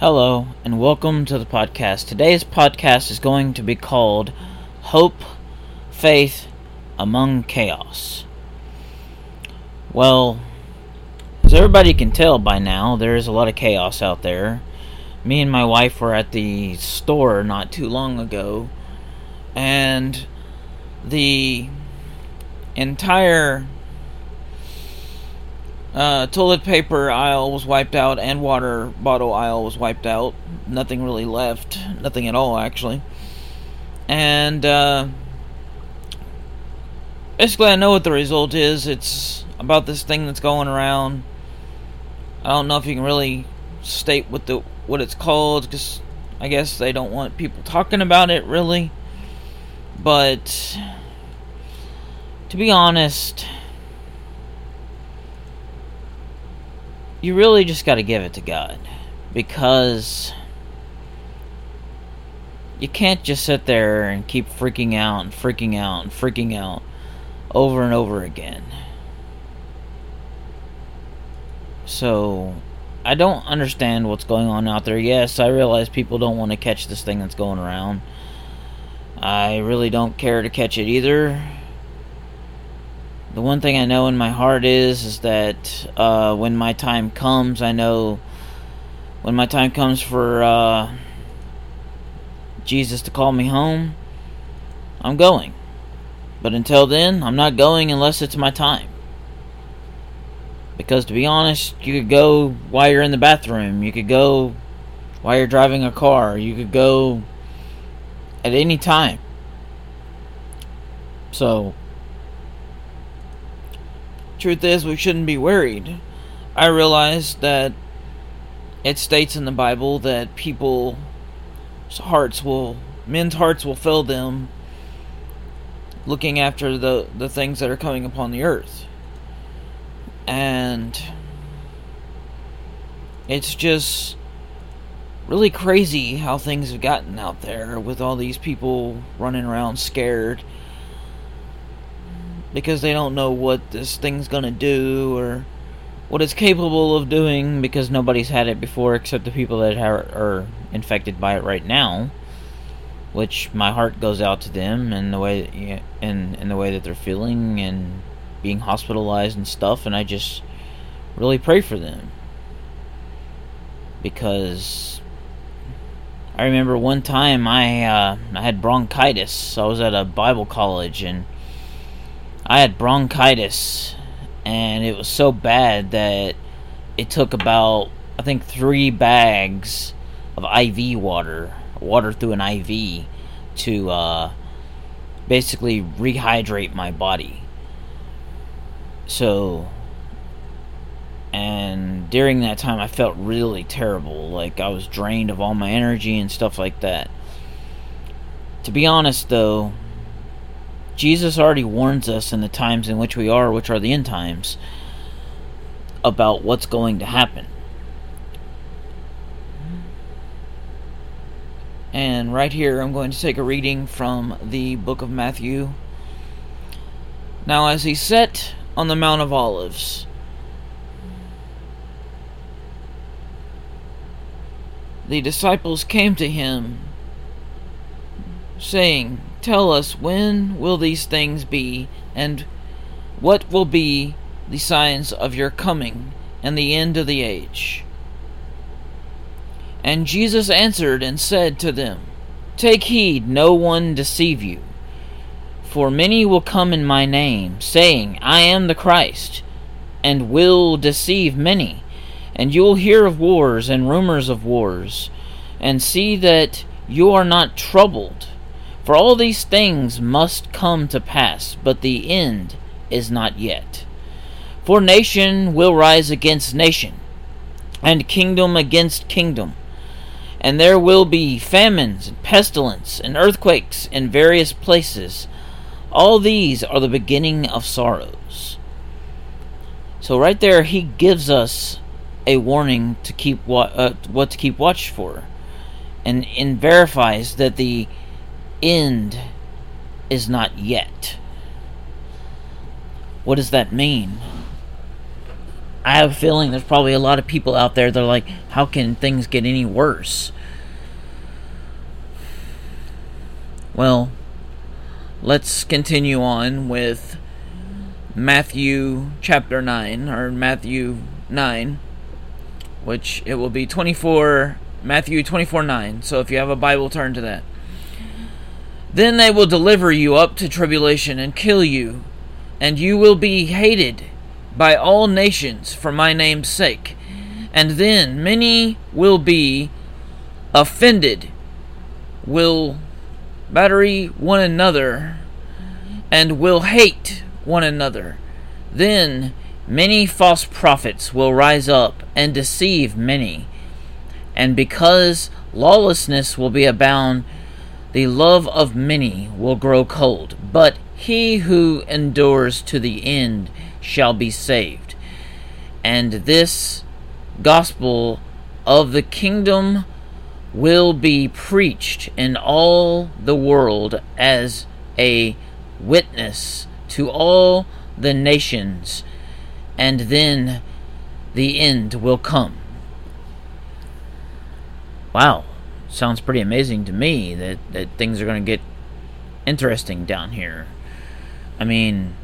Hello, and welcome to the podcast. Today's podcast is going to be called Hope, Faith Among Chaos. Well, as everybody can tell by now, there is a lot of chaos out there. Me and my wife were at the store not too long ago, and the entire toilet paper aisle was wiped out, and water bottle aisle was wiped out. Nothing really left. Nothing at all, actually. And, basically, I know what the result is. It's about this thing that's going around. I don't know if you can really state what it's called, because I guess they don't want people talking about it, really. But, to be honest, you really just got to give it to God, because you can't just sit there and keep freaking out over and over again. So, I don't understand what's going on out there. Yes, I realize people don't want to catch this thing that's going around. I really don't care to catch it either. The one thing I know in my heart is that when my time comes, I know when my time comes for Jesus to call me home, I'm going. But until then, I'm not going unless it's my time. Because to be honest, you could go while you're in the bathroom, you could go while you're driving a car, you could go at any time. So, truth is, we shouldn't be worried. I realize that it states in the Bible that men's hearts will fail them looking after the things that are coming upon the earth. And it's just really crazy how things have gotten out there with all these people running around scared, because they don't know what this thing's gonna do or what it's capable of doing, because nobody's had it before except the people that are infected by it right now. Which my heart goes out to them, and the way that they're feeling and being hospitalized and stuff. And I just really pray for them, because I remember one time I had bronchitis. I was at a Bible college and I had bronchitis, and it was so bad that it took about, I think, 3 bags of IV water through an IV, to basically rehydrate my body. So, and during that time I felt really terrible, like I was drained of all my energy and stuff like that. To be honest though, Jesus already warns us in the times in which we are, which are the end times, about what's going to happen. And right here I'm going to take a reading from the book of Matthew. Now as he sat on the Mount of Olives, the disciples came to him, saying, "Tell us, when will these things be, and what will be the signs of your coming and the end of the age?" And Jesus answered and said to them, "Take heed, no one deceive you. For many will come in my name, saying, 'I am the Christ,' and will deceive many. And you will hear of wars and rumors of wars, and see that you are not troubled. For all these things must come to pass, but the end is not yet. For nation will rise against nation, and kingdom against kingdom. And there will be famines, and pestilence, and earthquakes in various places. All these are the beginning of sorrows." So right there, he gives us a warning to keep what to keep watch for, and verifies that the end is not yet. What does that mean? I have a feeling there's probably a lot of people out there that are like, how can things get any worse? Well, let's continue on with Matthew chapter 9, or Matthew 9, which it will be Matthew 24:9. So if you have a Bible, turn to that. Then they will deliver you up to tribulation and kill you, and you will be hated by all nations for my name's sake. And then many will be offended, will battery one another, and will hate one another. Then many false prophets will rise up and deceive many. And because lawlessness will be abound, the love of many will grow cold. But he who endures to the end shall be saved. And this gospel of the kingdom will be preached in all the world as a witness to all the nations, and then the end will come. Wow, sounds pretty amazing to me that things are going to get interesting down here. I mean,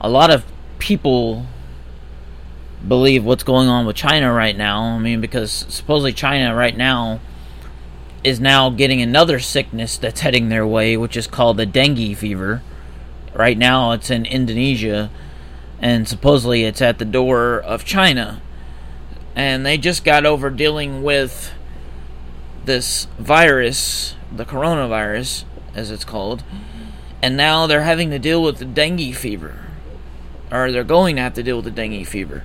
a lot of people believe what's going on with China right now. I mean, because supposedly China right now is now getting another sickness that's heading their way, which is called the dengue fever. Right now it's in Indonesia, and supposedly it's at the door of China. And they just got over dealing with this virus, the coronavirus, as it's called, and now they're having to deal with the dengue fever. Or they're going to have to deal with the dengue fever.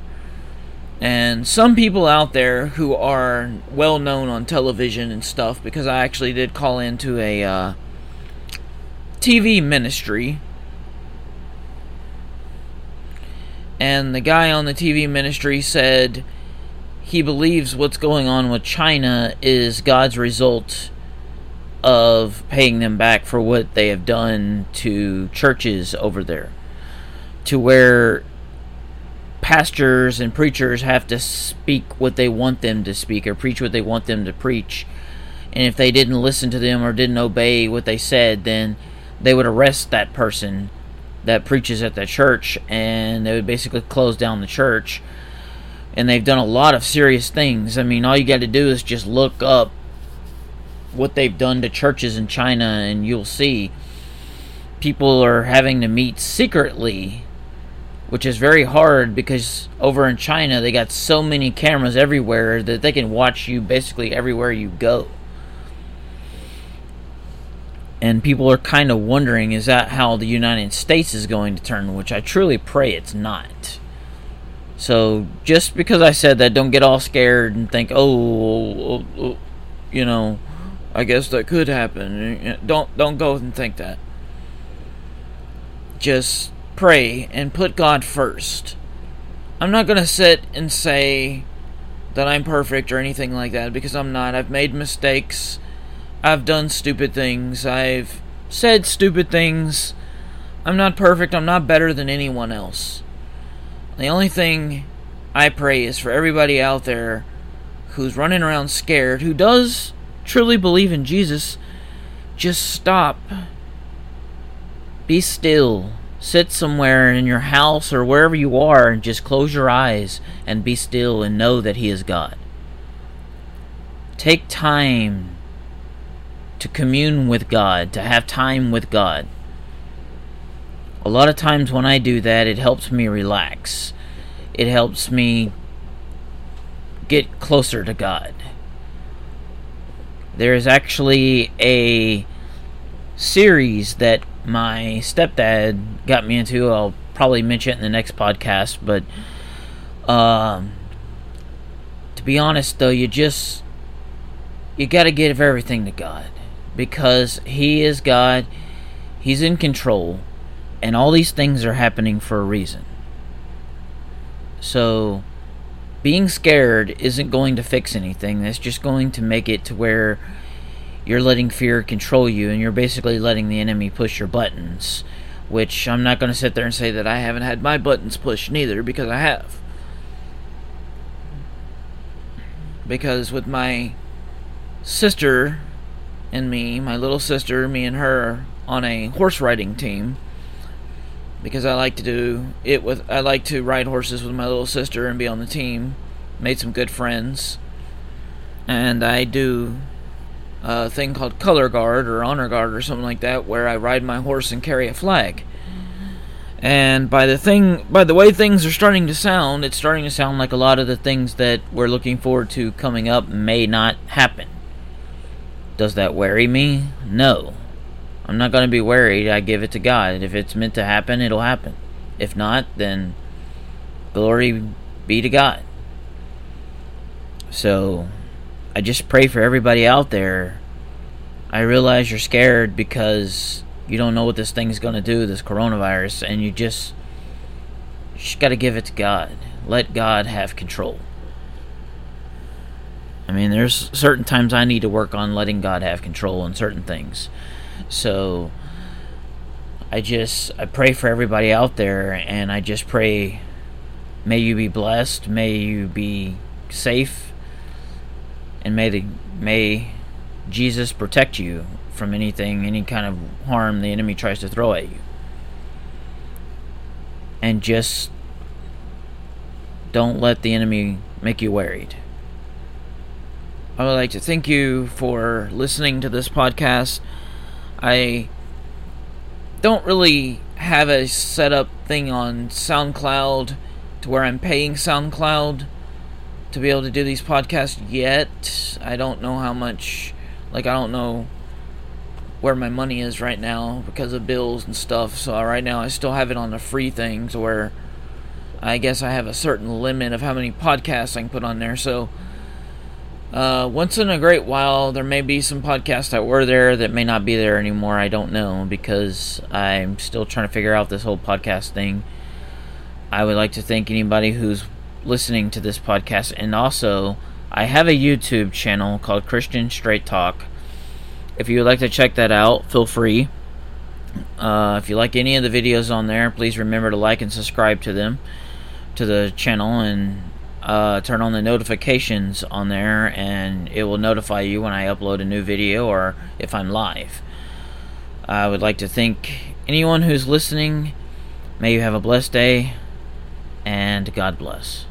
And some people out there who are well known on television and stuff, because I actually did call into a TV ministry, and the guy on the TV ministry said he believes what's going on with China is God's result of paying them back for what they have done to churches over there, to where pastors and preachers have to speak what they want them to speak or preach what they want them to preach. And if they didn't listen to them or didn't obey what they said, then they would arrest that person that preaches at the church, and they would basically close down the church. And they've done a lot of serious things. I mean, all you got to do is just look up what they've done to churches in China, and you'll see people are having to meet secretly, which is very hard, because over in China they got so many cameras everywhere that they can watch you basically everywhere you go. And people are kind of wondering, is that how the United States is going to turn, which I truly pray it's not. So just because I said that, don't get all scared and think, oh, you know, I guess that could happen. Don't go and think that. Just pray and put God first. I'm not going to sit and say that I'm perfect or anything like that, because I'm not. I've made mistakes. I've done stupid things. I've said stupid things. I'm not perfect. I'm not better than anyone else. The only thing I pray is for everybody out there who's running around scared, who does truly believe in Jesus, just stop. Be still. Sit somewhere in your house or wherever you are and just close your eyes and be still and know that He is God. Take time to commune with God, to have time with God. A lot of times when I do that, it helps me relax. It helps me get closer to God. There is actually a series that my stepdad got me into. I'll probably mention it in the next podcast, but to be honest though, you gotta give everything to God, because He is God, He's in control, and all these things are happening for a reason. So being scared isn't going to fix anything. That's just going to make it to where you're letting fear control you, and you're basically letting the enemy push your buttons Which I'm not going to sit there and say that I haven't had my buttons pushed neither, because I have. Because with my sister and me, my little sister, me and her, on a horse riding team, because I like to I like to ride horses with my little sister and be on the team. Made some good friends, and I do a thing called color guard or honor guard or something like that, where I ride my horse and carry a flag. And by the way things are starting to sound, it's starting to sound like a lot of the things that we're looking forward to coming up may not happen. Does that worry me? No. I'm not going to be worried. I give it to God. If it's meant to happen, it'll happen. If not, then glory be to God. So I just pray for everybody out there. I realize you're scared because you don't know what this thing's going to do, this coronavirus, and you just got to give it to God. Let God have control. I mean, there's certain times I need to work on letting God have control on certain things. So I pray for everybody out there, and I just pray, may you be blessed, may you be safe, and may Jesus protect you from anything, any kind of harm the enemy tries to throw at you. And just don't let the enemy make you worried. I would like to thank you for listening to this podcast. I don't really have a set up thing on SoundCloud to where I'm paying SoundCloud to be able to do these podcasts yet. I don't know how much, I don't know where my money is right now because of bills and stuff. So right now I still have it on the free things where I guess I have a certain limit of how many podcasts I can put on there. So once in a great while, there may be some podcasts that were there that may not be there anymore. I don't know, because I'm still trying to figure out this whole podcast thing. I would like to thank anybody who's listening to this podcast, and also I have a YouTube channel called Christian Straight Talk. If you would like to check that out, feel free. If you like any of the videos on there, please remember to like and subscribe to the channel, and turn on the notifications on there, and it will notify you when I upload a new video or if I'm live. I would like to thank anyone who's listening. May you have a blessed day, and God bless.